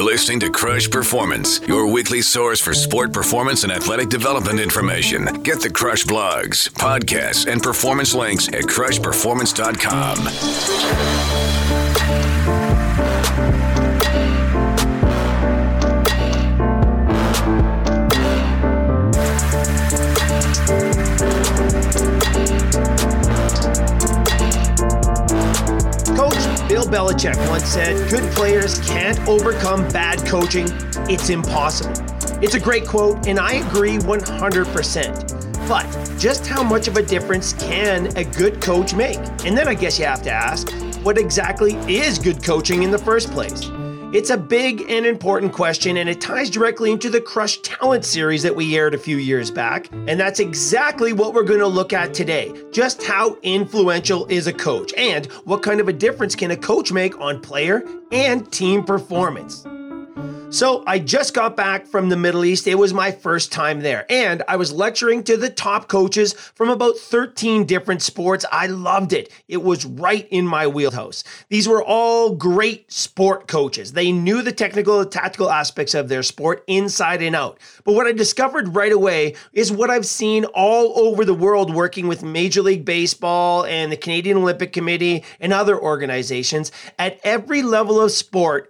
You're listening to Krush Performance, your weekly source for sport performance and athletic development information. Get the Krush blogs, podcasts, and performance links at crushperformance.com. Coach Bill Belichick once said, "Good players can't overcome bad coaching. It's impossible." It's a great quote, and I agree 100%. But just how much of a difference can a good coach make? And then I guess you have to ask, what exactly is good coaching in the first place? It's a big and important question, and it ties directly into the Crush Talent series that we aired a few years back. And that's exactly what we're going to look at today. Just how influential is a coach, and what kind of a difference can a coach make on player and team performance? So I just got back from the Middle East. It was my first time there, and I was lecturing to the top coaches from about 13 different sports. I loved it. It was right in my wheelhouse. These were all great sport coaches. They knew the technical and tactical aspects of their sport inside and out. But what I discovered right away is what I've seen all over the world working with Major League Baseball and the Canadian Olympic Committee and other organizations. At every level of sport,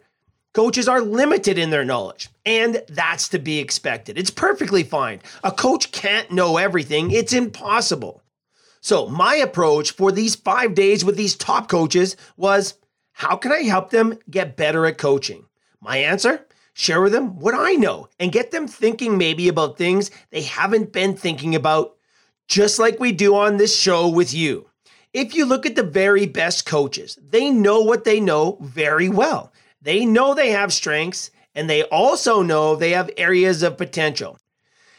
coaches are limited in their knowledge, and that's to be expected. It's perfectly fine. A coach can't know everything. It's impossible. So my approach for these 5 days with these top coaches was, how can I help them get better at coaching? My answer? Share with them what I know and get them thinking maybe about things they haven't been thinking about, just like we do on this show with you. If you look at the very best coaches, they know what they know very well. They know they have strengths, and they also know they have areas of potential.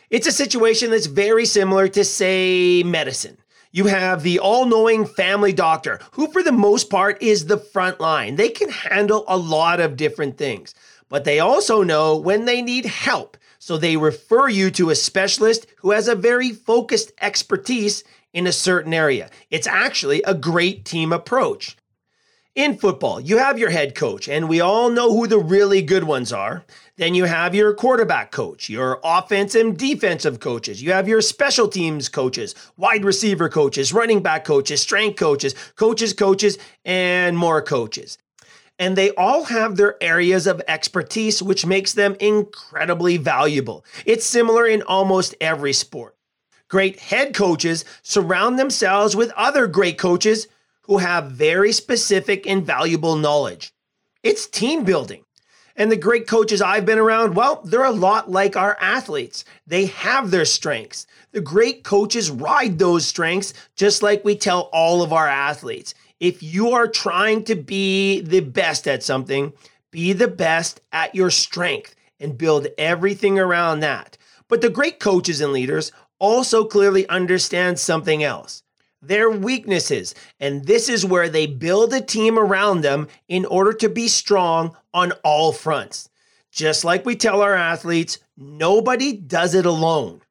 It's a situation that's very similar to, say, medicine. You have the all-knowing family doctor, who for the most part is the front line. They can handle a lot of different things, but they also know when they need help. So they refer you to a specialist who has a very focused expertise in a certain area. It's actually a great team approach. In football, you have your head coach, and we all know who the really good ones are. Then you have your quarterback coach, your offense and defensive coaches. You have your special teams coaches, wide receiver coaches, running back coaches, strength coaches, coaches, and more coaches. And they all have their areas of expertise, which makes them incredibly valuable. It's similar in almost every sport. Great head coaches surround themselves with other great coaches who have very specific and valuable knowledge. It's team building. And the great coaches I've been around, well, they're a lot like our athletes. They have their strengths. The great coaches ride those strengths, just like we tell all of our athletes. If you are trying to be the best at something, be the best at your strength and build everything around that. But the great coaches and leaders also clearly understand something else: their weaknesses. And this is where they build a team around them in order to be strong on all fronts. Just like we tell our athletes, nobody does it alone.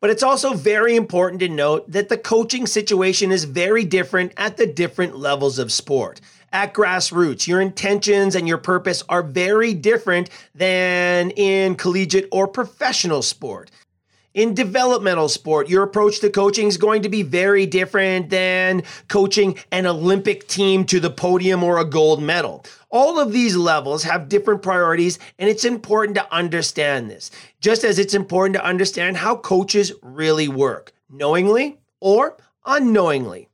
But it's also very important to note that the coaching situation is very different at the different levels of sport. At grassroots, your intentions and your purpose are very different than in collegiate or professional sport. In developmental sport, your approach to coaching is going to be very different than coaching an Olympic team to the podium or a gold medal. All of these levels have different priorities, and it's important to understand this, just as it's important to understand how coaches really work, knowingly or unknowingly.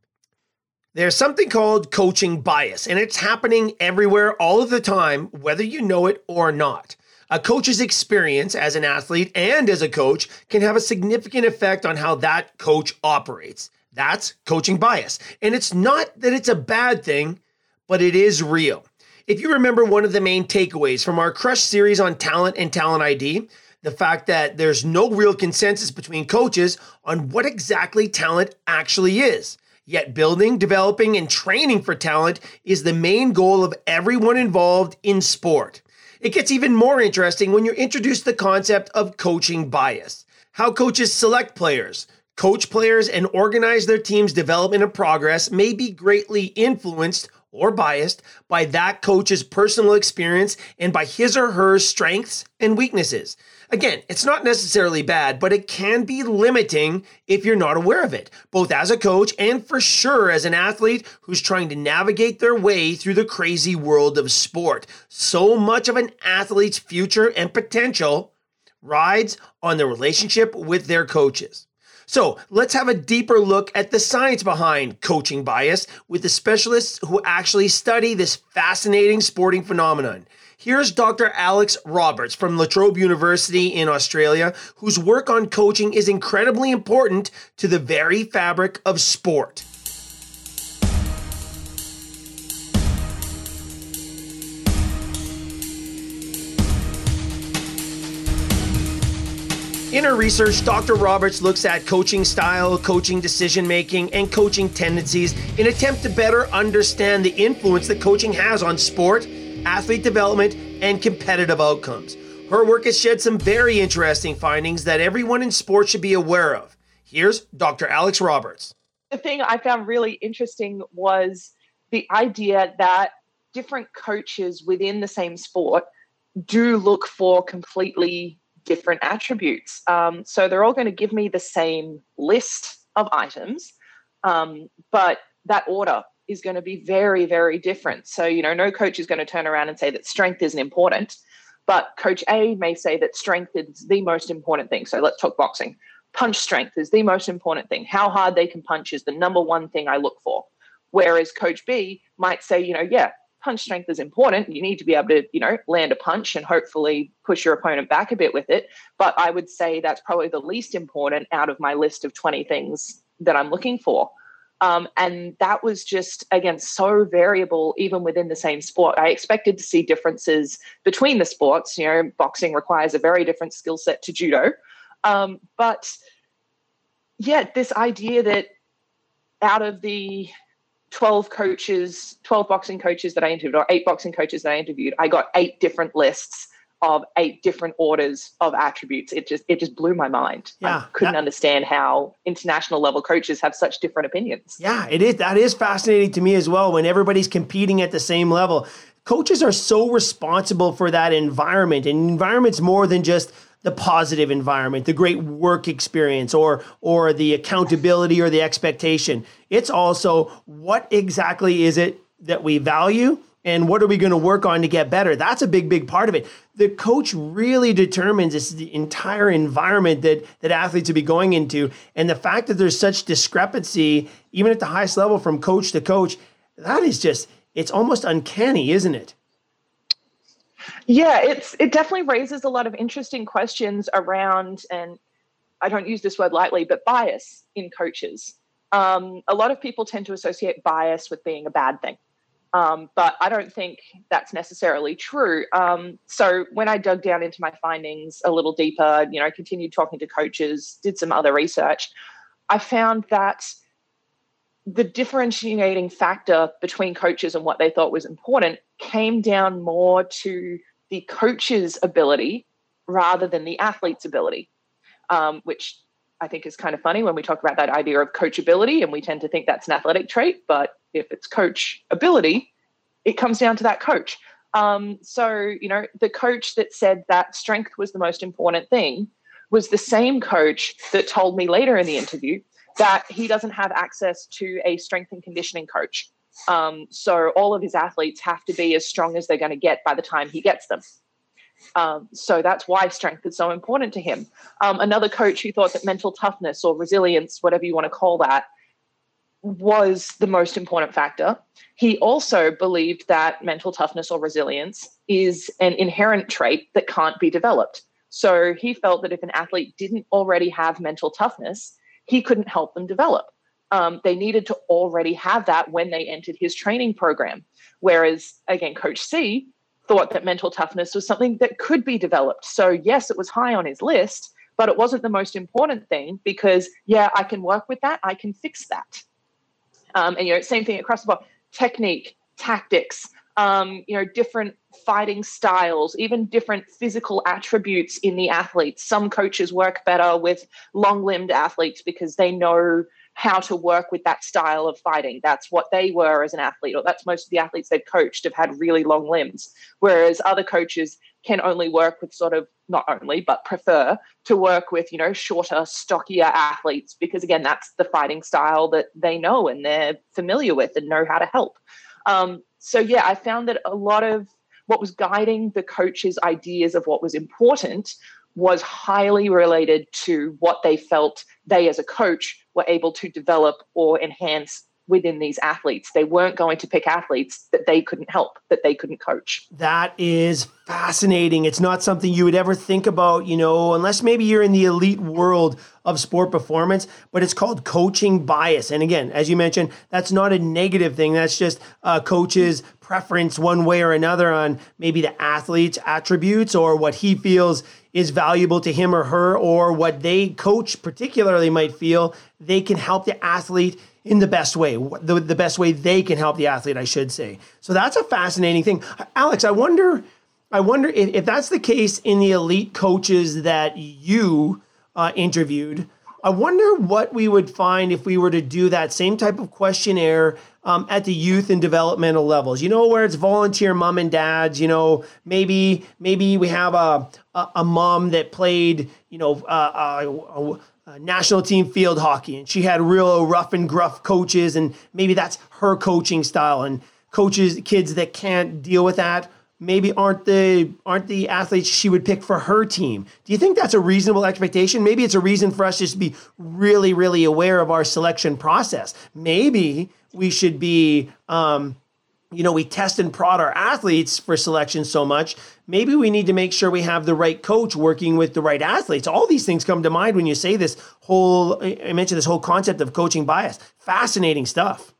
There's something called coaching bias, and it's happening everywhere all of the time, whether you know it or not. A coach's experience as an athlete and as a coach can have a significant effect on how that coach operates. That's coaching bias. And it's not that it's a bad thing, but it is real. If you remember one of the main takeaways from our Krush series on talent and talent ID, the fact that there's no real consensus between coaches on what exactly talent actually is. Yet building, developing, and training for talent is the main goal of everyone involved in sport. It gets even more interesting when you're introduced to the concept of coaching bias. How coaches select players, coach players, and organize their team's development and progress may be greatly influenced or biased by that coach's personal experience and by his or her strengths and weaknesses. Again, it's not necessarily bad, but it can be limiting if you're not aware of it, both as a coach and for sure as an athlete who's trying to navigate their way through the crazy world of sport. So much of an athlete's future and potential rides on their relationship with their coaches. So let's have a deeper look at the science behind coaching bias with the specialists who actually study this fascinating sporting phenomenon. Here's Dr. Alex Roberts from La Trobe University in Australia, whose work on coaching is incredibly important to the very fabric of sport. In her research, Dr. Roberts looks at coaching style, coaching decision-making, and coaching tendencies in an attempt to better understand the influence that coaching has on sport, athlete development, and competitive outcomes. Her work has shed some very interesting findings that everyone in sports should be aware of. Here's Dr. Alex Roberts. The thing I found really interesting was the idea that different coaches within the same sport do look for completely different attributes. So they're all going to give me the same list of items, but that order is going to be very, very different. So, you know, no coach is going to turn around and say that strength isn't important, but Coach A may say that strength is the most important thing. So let's talk boxing. Punch strength is the most important thing. How hard they can punch is the number one thing I look for. Whereas Coach B might say, you know, yeah, punch strength is important. You need to be able to, you know, land a punch and hopefully push your opponent back a bit with it. But I would say that's probably the least important out of my list of 20 things that I'm looking for. And that was just, again, so variable, even within the same sport. I expected to see differences between the sports. You know, boxing requires a very different skill set to judo. But yeah, this idea that out of the 12 boxing coaches that I interviewed, or 8 boxing coaches that I interviewed, I got 8 different lists of 8 different orders of attributes. It just blew my mind. Yeah, I couldn't understand how international level coaches have such different opinions. Yeah, it is. That is fascinating to me as well, when everybody's competing at the same level. Coaches are so responsible for that environment, and environment's more than just the positive environment, the great work experience, or the accountability or the expectation. It's also what exactly is it that we value and what are we going to work on to get better? That's a big, big part of it. The coach really determines this, the entire environment that athletes will be going into. And the fact that there's such discrepancy, even at the highest level from coach to coach, that is just, it's almost uncanny, isn't it? Yeah, it definitely raises a lot of interesting questions around, and I don't use this word lightly, but bias in coaches. A lot of people tend to associate bias with being a bad thing, but I don't think that's necessarily true. So when I dug down into my findings a little deeper, you know, I continued talking to coaches, did some other research, I found that the differentiating factor between coaches and what they thought was important came down more to the coach's ability rather than the athlete's ability, which I think is kind of funny when we talk about that idea of coachability, and we tend to think that's an athletic trait, but if it's coachability, it comes down to that coach. So, you know, the coach that said that strength was the most important thing was the same coach that told me later in the interview that he doesn't have access to a strength and conditioning coach. So all of his athletes have to be as strong as they're going to get by the time he gets them. So that's why strength is so important to him. Another coach who thought that mental toughness or resilience, whatever you want to call that, was the most important factor. He also believed that mental toughness or resilience is an inherent trait that can't be developed. So he felt that if an athlete didn't already have mental toughness, he couldn't help them develop. They needed to already have that when they entered his training program. Whereas, again, Coach C thought that mental toughness was something that could be developed. So, yes, it was high on his list, but it wasn't the most important thing because, yeah, I can work with that. I can fix that. And, you know, same thing across the board. Technique, tactics, you know, different fighting styles, even different physical attributes in the athletes. Some coaches work better with long-limbed athletes because they know how to work with that style of fighting. That's what they were as an athlete, or that's most of the athletes they've coached have had really long limbs, whereas other coaches can only work with sort of, not only, but prefer to work with, you know, shorter, stockier athletes, because again, that's the fighting style that they know and they're familiar with and know how to help. So yeah, I found that a lot of what was guiding the coaches' ideas of what was important was highly related to what they felt they as a coach were able to develop or enhance within these athletes. They weren't going to pick athletes that they couldn't help, that they couldn't coach. That is fascinating. It's not something you would ever think about, you know, unless maybe you're in the elite world of sport performance, but it's called coaching bias. And again, as you mentioned, that's not a negative thing. That's just coach's preference one way or another on maybe the athlete's attributes or what he feels is valuable to him or her, or what they coach particularly might feel they can help the athlete in the best way, the best way they can help the athlete, I should say. So that's a fascinating thing. Alex, I wonder if that's the case in the elite coaches that you interviewed. I wonder what we would find if we were to do that same type of questionnaire at the youth and developmental levels, you know, where it's volunteer mom and dads, you know, maybe we have a mom that played, you know, national team field hockey, and she had real rough and gruff coaches, and maybe that's her coaching style, and coaches, kids that can't deal with that maybe aren't the athletes she would pick for her team. Do you think that's a reasonable expectation? Maybe it's a reason for us just to be really, really aware of our selection process. Maybe we should be, you know, we test and prod our athletes for selection so much. Maybe we need to make sure we have the right coach working with the right athletes. All these things come to mind when you say this whole, I mentioned this whole concept of coaching bias. Fascinating stuff.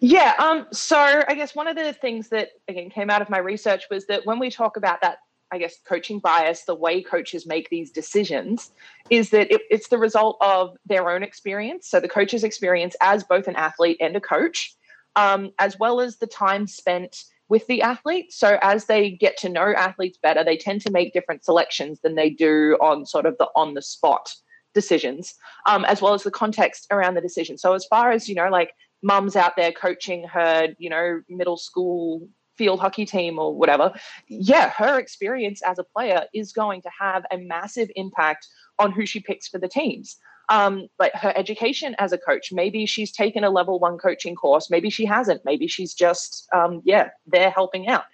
Yeah. So I guess one of the things that, again, came out of my research was that when we talk about that, I guess, coaching bias, the way coaches make these decisions is that it's the result of their own experience. So the coach's experience as both an athlete and a coach, as well as the time spent with the athlete. So as they get to know athletes better, they tend to make different selections than they do on sort of the on-the-spot decisions, as well as the context around the decision. So as far as, you know, like mum's out there coaching her, you know, middle school field hockey team or whatever, yeah, her experience as a player is going to have a massive impact on who she picks for the teams. But her education as a coach, maybe she's taken a level 1 coaching course, maybe she hasn't, maybe she's just, they're helping out.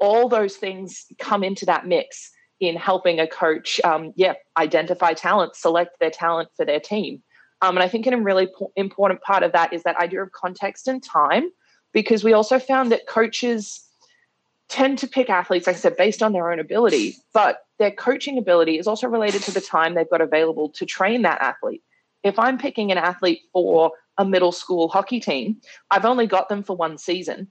All those things come into that mix in helping a coach, identify talent, select their talent for their team. And I think a really important part of that is that idea of context and time, because we also found that coaches tend to pick athletes, like I said, based on their own ability, but their coaching ability is also related to the time they've got available to train that athlete. If I'm picking an athlete for a middle school hockey team, I've only got them for one season.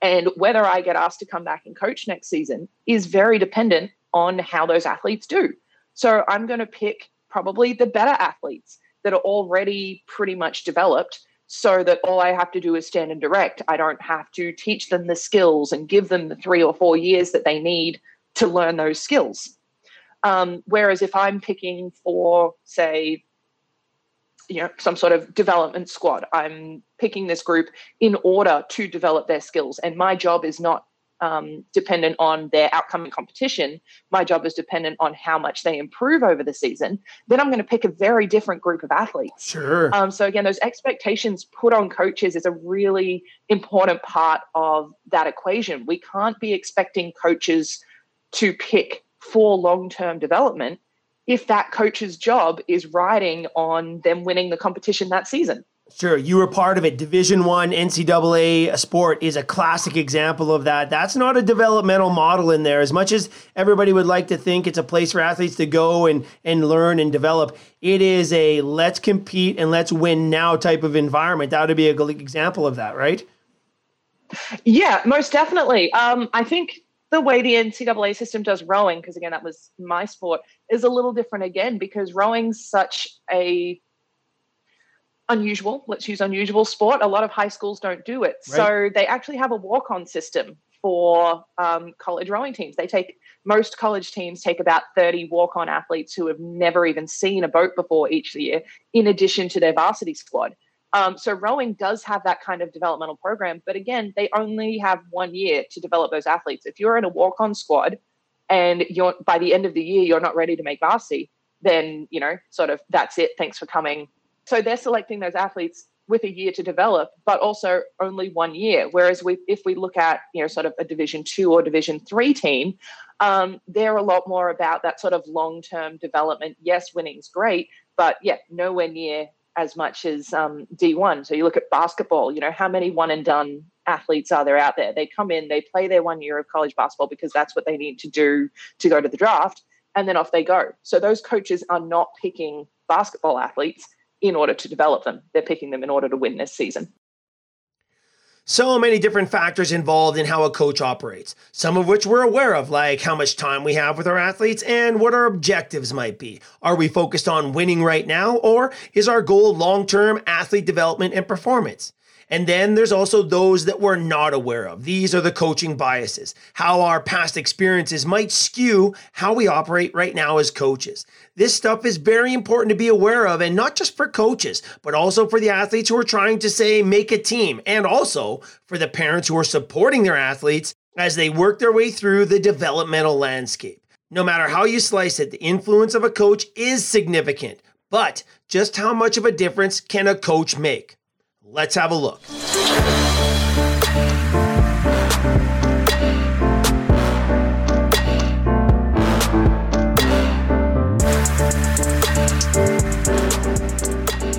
And whether I get asked to come back and coach next season is very dependent on how those athletes do. So I'm going to pick probably the better athletes that are already pretty much developed, so that all I have to do is stand and direct. I don't have to teach them the skills and give them the 3 or 4 years that they need to learn those skills. Whereas if I'm picking for, say, you know, some sort of development squad, I'm picking this group in order to develop their skills. And my job is not dependent on their outcome in competition. My job is dependent on how much they improve over the season. Then I'm going to pick a very different group of athletes. Sure. So again, those expectations put on coaches is a really important part of that equation. We can't be expecting coaches to pick for long-term development if that coach's job is riding on them winning the competition that season. Sure. You were part of it. Division 1 NCAA sport is a classic example of that. That's not a developmental model in there. As much as everybody would like to think it's a place for athletes to go and learn and develop, it is a let's compete and let's win now type of environment. That would be a good example of that, right? Yeah, most definitely. I think the way the NCAA system does rowing, because again, that was my sport, is a little different again, because rowing's such a unusual sport. A lot of high schools don't do it. Right. So they actually have a walk-on system for college rowing teams. They take, most college teams take about 30 walk-on athletes who have never even seen a boat before each year, in addition to their varsity squad. So rowing does have that kind of developmental program, but again, they only have 1 year to develop those athletes. If you're in a walk-on squad and you're, by the end of the year, you're not ready to make varsity, then, you know, sort of that's it. Thanks for coming. So they're selecting those athletes with a year to develop, but also only 1 year. Whereas we, if we look at, you know, sort of a Division II or Division III team, they're a lot more about that sort of long-term development. Yes, winning's great, but yeah, nowhere near as much as D1. So you look at basketball, you know, how many one and done athletes are there out there? They come in, they play their 1 year of college basketball because that's what they need to do to go to the draft, and then off they go. So those coaches are not picking basketball athletes in order to develop them. They're picking them in order to win this season. So many different factors involved in how a coach operates, some of which we're aware of, like how much time we have with our athletes and what our objectives might be. Are we focused on winning right now, or is our goal long-term athlete development and performance? And then there's also those that we're not aware of. These are the coaching biases, how our past experiences might skew how we operate right now as coaches. This stuff is very important to be aware of, and not just for coaches, but also for the athletes who are trying to, say, make a team, and also for the parents who are supporting their athletes as they work their way through the developmental landscape. No matter how you slice it, the influence of a coach is significant, but just how much of a difference can a coach make? Let's have a look.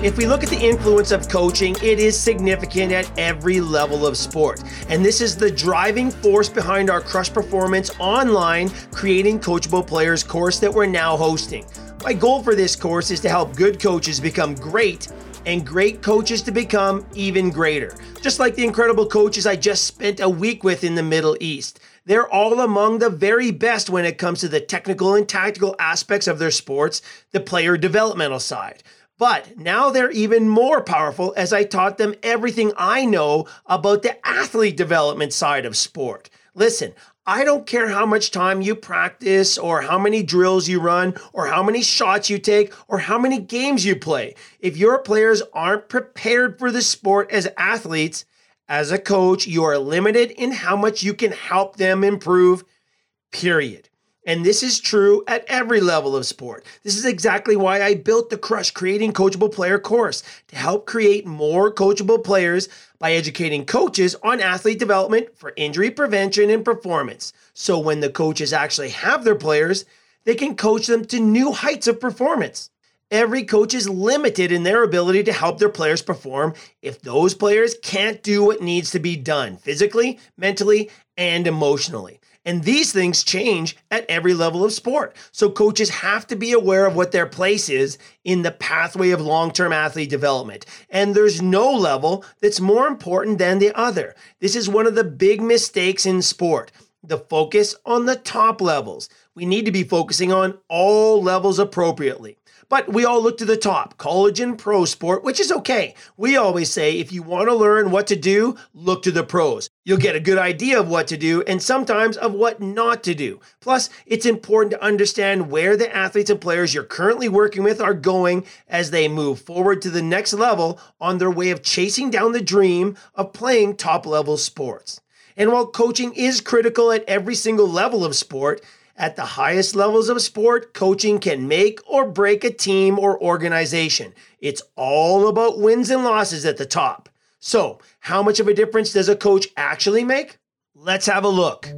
If we look at the influence of coaching, it is significant at every level of sport. And this is the driving force behind our Krush Performance online Creating Coachable Players course that we're now hosting. My goal for this course is to help good coaches become great, and great coaches to become even greater. Just like the incredible coaches I just spent a week with in the Middle East. They're all among the very best when it comes to the technical and tactical aspects of their sports, the player developmental side. But now they're even more powerful as I taught them everything I know about the athlete development side of sport. Listen, I don't care how much time you practice or how many drills you run or how many shots you take or how many games you play. If your players aren't prepared for the sport as athletes, as a coach, you are limited in how much you can help them improve, period. And this is true at every level of sport. This is exactly why I built the Krush Creating Coachable Player course, to help create more coachable players by educating coaches on athlete development for injury prevention and performance. So when the coaches actually have their players, they can coach them to new heights of performance. Every coach is limited in their ability to help their players perform if those players can't do what needs to be done physically, mentally, and emotionally. And these things change at every level of sport. So coaches have to be aware of what their place is in the pathway of long-term athlete development. And there's no level that's more important than the other. This is one of the big mistakes in sport, the focus on the top levels. We need to be focusing on all levels appropriately. But we all look to the top, college and pro sport, which is okay. We always say, if you want to learn what to do, look to the pros. You'll get a good idea of what to do and sometimes of what not to do. Plus, it's important to understand where the athletes and players you're currently working with are going as they move forward to the next level on their way of chasing down the dream of playing top-level sports. And while coaching is critical at every single level of sport, at the highest levels of sport, coaching can make or break a team or organization. It's all about wins and losses at the top. So, how much of a difference does a coach actually make? Let's have a look.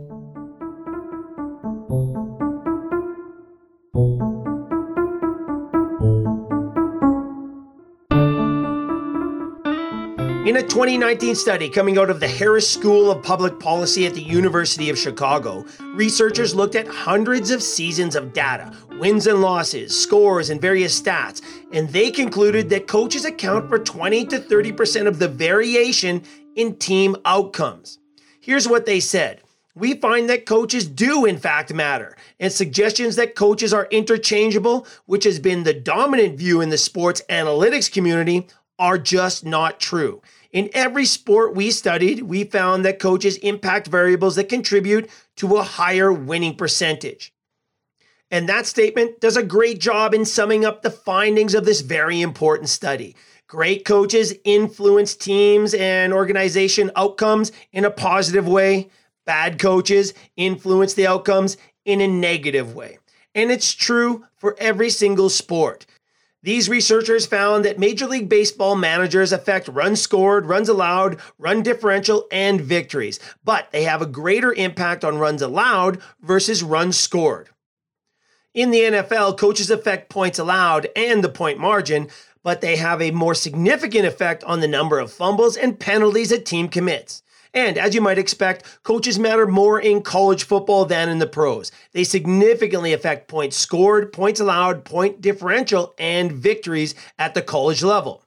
In a 2019 study coming out of the Harris School of Public Policy at the University of Chicago, researchers looked at hundreds of seasons of data, wins and losses, scores, and various stats, and they concluded that coaches account for 20 to 30% of the variation in team outcomes. Here's what they said. We find that coaches do in fact matter, and suggestions that coaches are interchangeable, which has been the dominant view in the sports analytics community, are just not true. In every sport we studied, we found that coaches impact variables that contribute to a higher winning percentage. And that statement does a great job in summing up the findings of this very important study. Great coaches influence teams and organization outcomes in a positive way. Bad coaches influence the outcomes in a negative way. And it's true for every single sport. These researchers found that Major League Baseball managers affect runs scored, runs allowed, run differential, and victories, but they have a greater impact on runs allowed versus runs scored. In the NFL, coaches affect points allowed and the point margin, but they have a more significant effect on the number of fumbles and penalties a team commits. And as you might expect, coaches matter more in college football than in the pros. They significantly affect points scored, points allowed, point differential, and victories at the college level.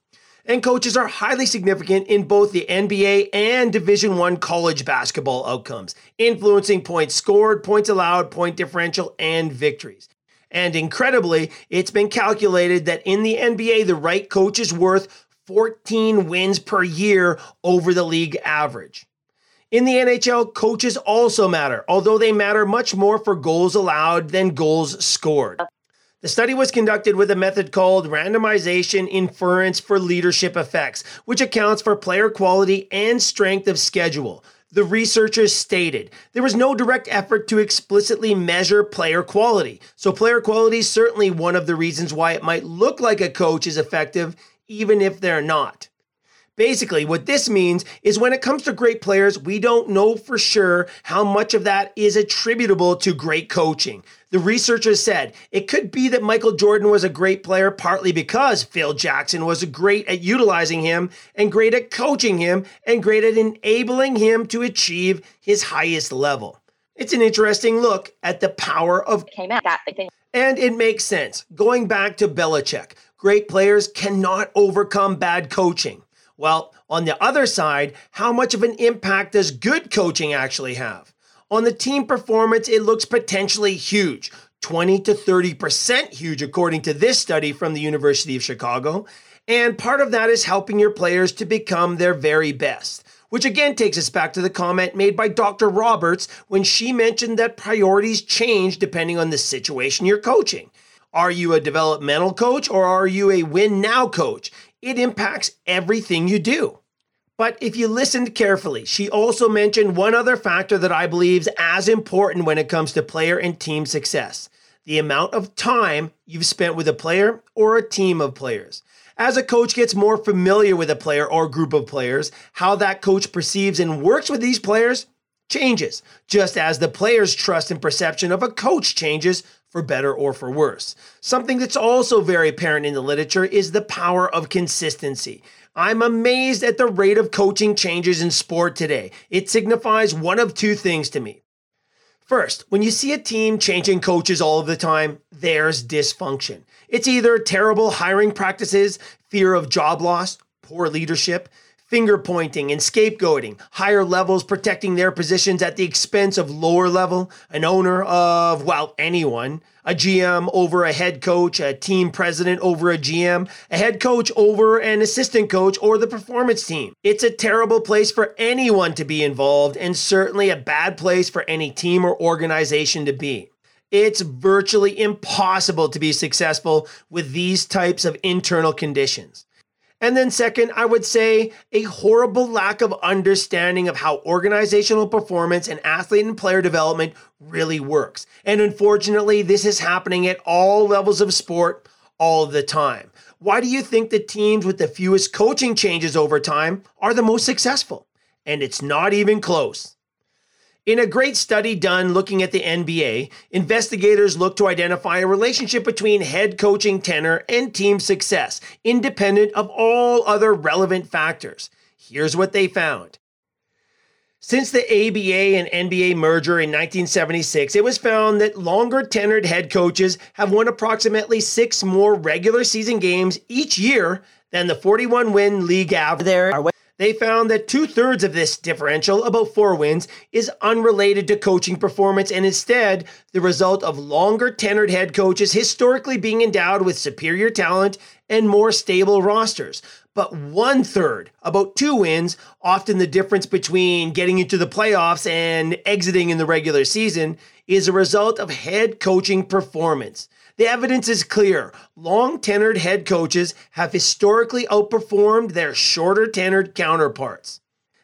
And coaches are highly significant in both the NBA and Division I college basketball outcomes, influencing points scored, points allowed, point differential, and victories. And incredibly, it's been calculated that in the NBA, the right coach is worth 14 wins per year over the league average. In the NHL, coaches also matter, although they matter much more for goals allowed than goals scored. The study was conducted with a method called randomization inference for leadership effects, which accounts for player quality and strength of schedule. The researchers stated there was no direct effort to explicitly measure player quality, so player quality is certainly one of the reasons why it might look like a coach is effective, even if they're not. Basically, what this means is when it comes to great players, we don't know for sure how much of that is attributable to great coaching. The researchers said it could be that Michael Jordan was a great player partly because Phil Jackson was great at utilizing him and great at coaching him and great at enabling him to achieve his highest level. It's an interesting look at the power of and it makes sense. Going back to Belichick, great players cannot overcome bad coaching. Well, on the other side, how much of an impact does good coaching actually have? On the team performance, it looks potentially huge, 20 to 30% huge, according to this study from the University of Chicago. And part of that is helping your players to become their very best, which again takes us back to the comment made by Dr. Roberts when she mentioned that priorities change depending on the situation you're coaching. Are you a developmental coach or are you a win now coach? It impacts everything you do. But if you listened carefully, she also mentioned one other factor that I believe is as important when it comes to player and team success: the amount of time you've spent with a player or a team of players. As a coach gets more familiar with a player or group of players, how that coach perceives and works with these players changes, just as the player's trust and perception of a coach changes, for better or for worse. Something that's also very apparent in the literature is the power of consistency. I'm amazed at the rate of coaching changes in sport today. It signifies one of two things to me. First, when you see a team changing coaches all of the time, there's dysfunction. It's either terrible hiring practices, fear of job loss, poor leadership, finger pointing and scapegoating, higher levels protecting their positions at the expense of lower level, an owner of, well, anyone, a GM over a head coach, a team president over a GM, a head coach over an assistant coach, or the performance team. It's a terrible place for anyone to be involved, and certainly a bad place for any team or organization to be. It's virtually impossible to be successful with these types of internal conditions. And then second, I would say a horrible lack of understanding of how organizational performance and athlete and player development really works. And unfortunately, this is happening at all levels of sport all the time. Why do you think the teams with the fewest coaching changes over time are the most successful? And it's not even close. In a great study done looking at the NBA, investigators looked to identify a relationship between head coaching tenure and team success, independent of all other relevant factors. Here's what they found. Since the ABA and NBA merger in 1976, it was found that longer-tenured head coaches have won approximately 6 more regular season games each year than the 41-win league average. They found that 2/3 of this differential, about 4 wins, is unrelated to coaching performance and instead the result of longer-tenured head coaches historically being endowed with superior talent and more stable rosters. but one-third, about 2 wins, often the difference between getting into the playoffs and exiting in the regular season, is a result of head coaching performance. The evidence is clear. Long-tenured head coaches have historically outperformed their shorter-tenured counterparts.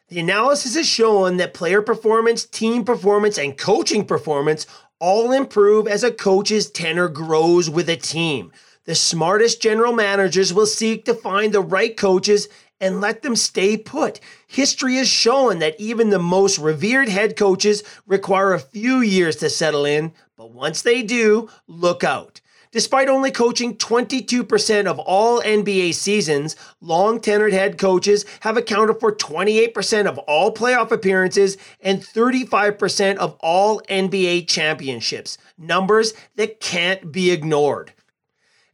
The analysis has shown that player performance, team performance, and coaching performance all improve as a coach's tenure grows with a team. The smartest general managers will seek to find the right coaches and let them stay put. History has shown that even the most revered head coaches require a few years to settle in, but once they do, look out. Despite only coaching 22% of all NBA seasons, long-tenured head coaches have accounted for 28% of all playoff appearances and 35% of all NBA championships, numbers that can't be ignored.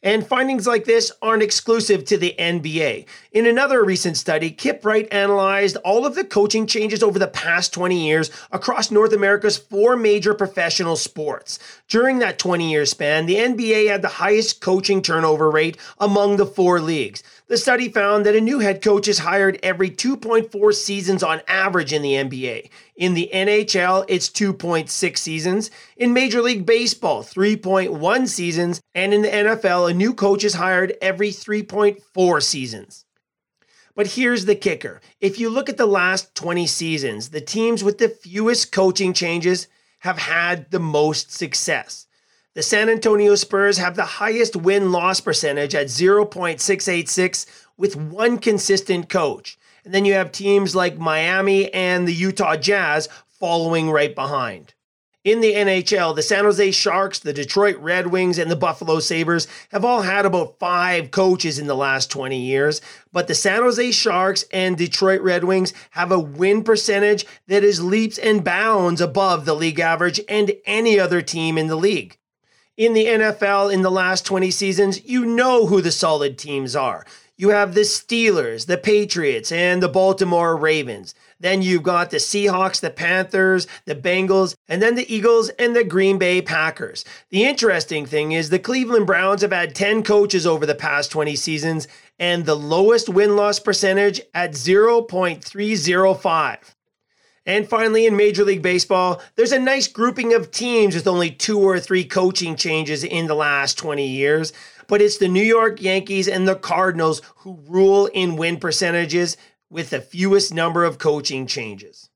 And findings like this aren't exclusive to the NBA. In another recent study, Kip Wright analyzed all of the coaching changes over the past 20 years across North America's 4 major professional sports. During that 20-year span, the NBA had the highest coaching turnover rate among the 4 leagues. The study found that a new head coach is hired every 2.4 seasons on average in the NBA. In the NHL, it's 2.6 seasons. In Major League Baseball, 3.1 seasons. And in the NFL, a new coach is hired every 3.4 seasons. But here's the kicker. If you look at the last 20 seasons, the teams with the fewest coaching changes have had the most success. The San Antonio Spurs have the highest win-loss percentage at 0.686 with 1 consistent coach. And then you have teams like Miami and the Utah Jazz following right behind. In the NHL, the San Jose Sharks, the Detroit Red Wings, and the Buffalo Sabres have all had about 5 coaches in the last 20 years. But the San Jose Sharks and Detroit Red Wings have a win percentage that is leaps and bounds above the league average and any other team in the league. In the NFL, in the last 20 seasons, you know who the solid teams are. You have the Steelers, the Patriots, and the Baltimore Ravens. Then you've got the Seahawks, the Panthers, the Bengals, and then the Eagles and the Green Bay Packers. The interesting thing is the Cleveland Browns have had 10 coaches over the past 20 seasons and the lowest win-loss percentage at 0.305. And finally, in Major League Baseball, there's a nice grouping of teams with only 2 or 3 coaching changes in the last 20 years, but it's the New York Yankees and the Cardinals who rule in win percentages with the fewest number of coaching changes.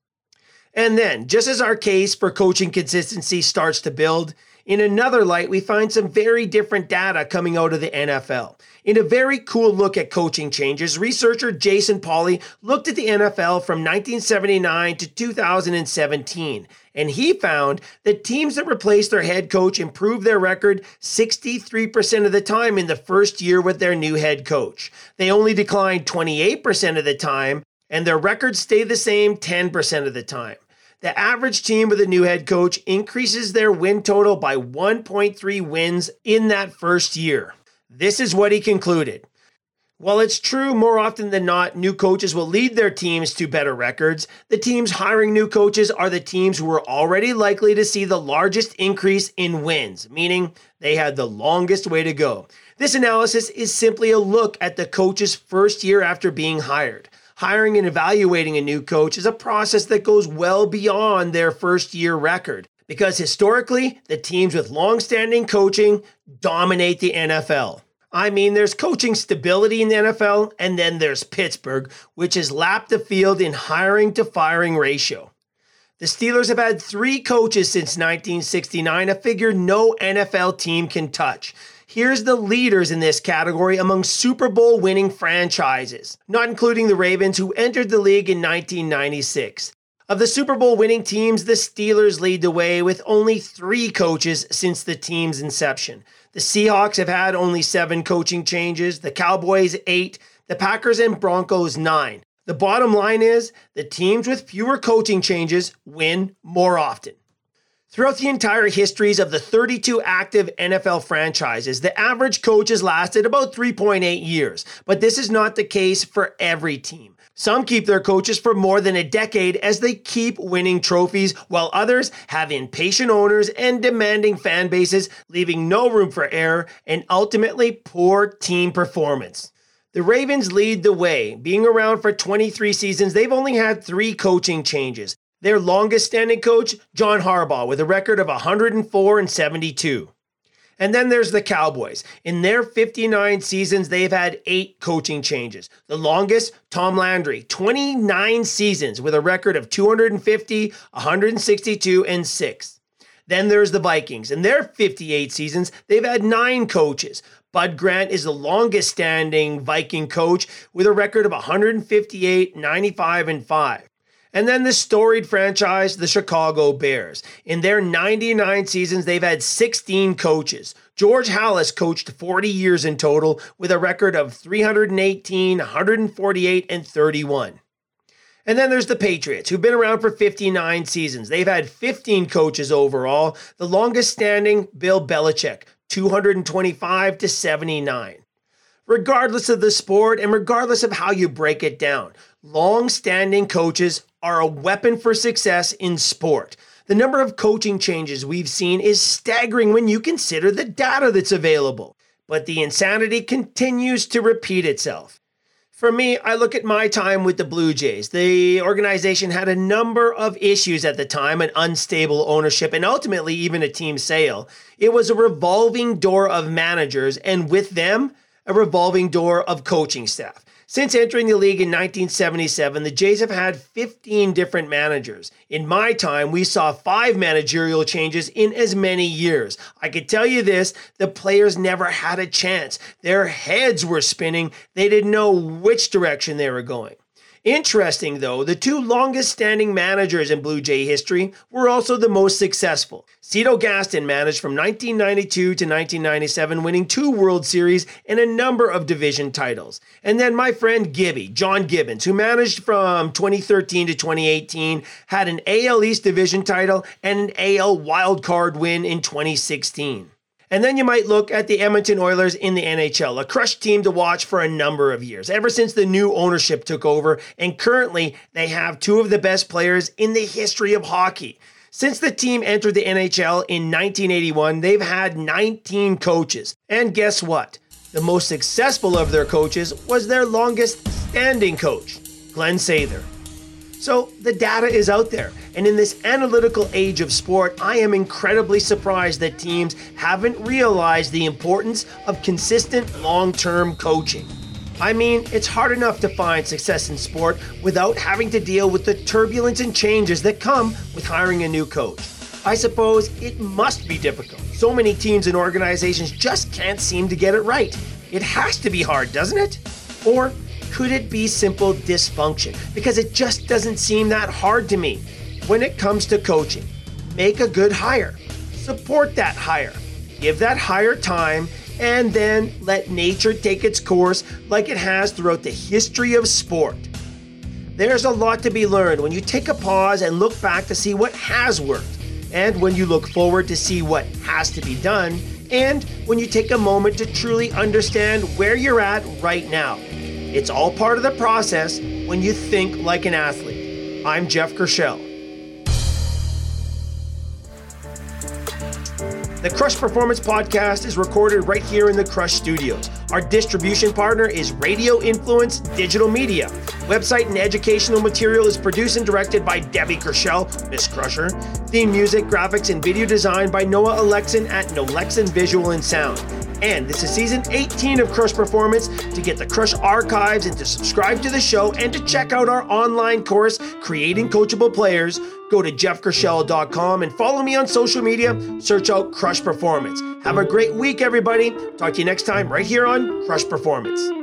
And then, just as our case for coaching consistency starts to build, in another light, we find some very different data coming out of the NFL. In a very cool look at coaching changes, researcher Jason Pauly looked at the NFL from 1979 to 2017, and he found that teams that replaced their head coach improved their record 63% of the time in the first year with their new head coach. They only declined 28% of the time, and their records stay the same 10% of the time. The average team with a new head coach increases their win total by 1.3 wins in that first year. This is what he concluded. While it's true more often than not, new coaches will lead their teams to better records, the teams hiring new coaches are the teams who are already likely to see the largest increase in wins, meaning they had the longest way to go. This analysis is simply a look at the coach's first year after being hired. Hiring and evaluating a new coach is a process that goes well beyond their first year record, because historically, the teams with long-standing coaching dominate the NFL. I mean, there's coaching stability in the NFL, and then there's Pittsburgh, which has lapped the field in hiring-to-firing ratio. The Steelers have had 3 coaches since 1969, a figure no NFL team can touch. Here's the leaders in this category among Super Bowl-winning franchises, not including the Ravens, who entered the league in 1996. Of the Super Bowl-winning teams, the Steelers lead the way with only 3 coaches since the team's inception. The Seahawks have had only 7 coaching changes, the Cowboys 8, the Packers and Broncos 9. The bottom line is, the teams with fewer coaching changes win more often. Throughout the entire histories of the 32 active NFL franchises, the average coach has lasted about 3.8 years, but this is not the case for every team. Some keep their coaches for more than a decade as they keep winning trophies, while others have impatient owners and demanding fan bases, leaving no room for error and ultimately poor team performance. The Ravens lead the way. Being around for 23 seasons, they've only had 3 coaching changes. Their longest-standing coach, John Harbaugh, with a record of 104-72. And then there's the Cowboys. In their 59 seasons, they've had 8 coaching changes. The longest, Tom Landry, 29 seasons with a record of 250, 162, and 6. Then there's the Vikings. In their 58 seasons, they've had 9 coaches. Bud Grant is the longest-standing Viking coach with a record of 158, 95, and 5. And then the storied franchise, the Chicago Bears. In their 99 seasons, they've had 16 coaches. George Halas coached 40 years in total with a record of 318, 148, and 31. And then there's the Patriots, who've been around for 59 seasons. They've had 15 coaches overall. The longest standing, Bill Belichick, 225-79. Regardless of the sport and regardless of how you break it down, long-standing coaches are a weapon for success in sport. The number of coaching changes we've seen is staggering when you consider the data that's available. But the insanity continues to repeat itself. For me, I look at my time with the Blue Jays. The organization had a number of issues at the time, an unstable ownership, and ultimately even a team sale. It was a revolving door of managers, and with them, a revolving door of coaching staff. Since entering the league in 1977, the Jays have had 15 different managers. In my time, we saw 5 managerial changes in as many years. I could tell you this, the players never had a chance. Their heads were spinning. They didn't know which direction they were going. Interesting, though, the 2 longest-standing managers in Blue Jay history were also the most successful. Cito Gaston managed from 1992 to 1997, winning 2 World Series and a number of division titles. And then my friend Gibby, John Gibbons, who managed from 2013 to 2018, had an AL East division title and an AL wildcard win in 2016. And then you might look at the Edmonton Oilers in the NHL, a crushed team to watch for a number of years, ever since the new ownership took over, and currently they have 2 of the best players in the history of hockey. Since the team entered the NHL in 1981, they've had 19 coaches. And guess what? The most successful of their coaches was their longest-standing coach, Glenn Sather. So the data is out there, and in this analytical age of sport, I am incredibly surprised that teams haven't realized the importance of consistent long-term coaching. I mean, it's hard enough to find success in sport without having to deal with the turbulence and changes that come with hiring a new coach. I suppose it must be difficult. So many teams and organizations just can't seem to get it right. It has to be hard, doesn't it? Or could it be simple dysfunction? Because it just doesn't seem that hard to me. When it comes to coaching, make a good hire, support that hire, give that hire time, and then let nature take its course like it has throughout the history of sport. There's a lot to be learned when you take a pause and look back to see what has worked, and when you look forward to see what has to be done, and when you take a moment to truly understand where you're at right now. It's all part of the process when you think like an athlete. I'm Jeff Kerschel. The Krush Performance Podcast is recorded right here in the Krush Studios. Our distribution partner is Radio Influence Digital Media. Website and educational material is produced and directed by Debbie Kerschel, Miss Crusher. Theme music, graphics, and video design by Noah Alexin at Nolexin Visual and Sound. And this is season 18 of Krush Performance. To get the Krush archives and to subscribe to the show and to check out our online course, Creating Coachable Players, go to jeffkerschel.com and follow me on social media. Search out Krush Performance. Have a great week, everybody. Talk to you next time right here on Krush Performance.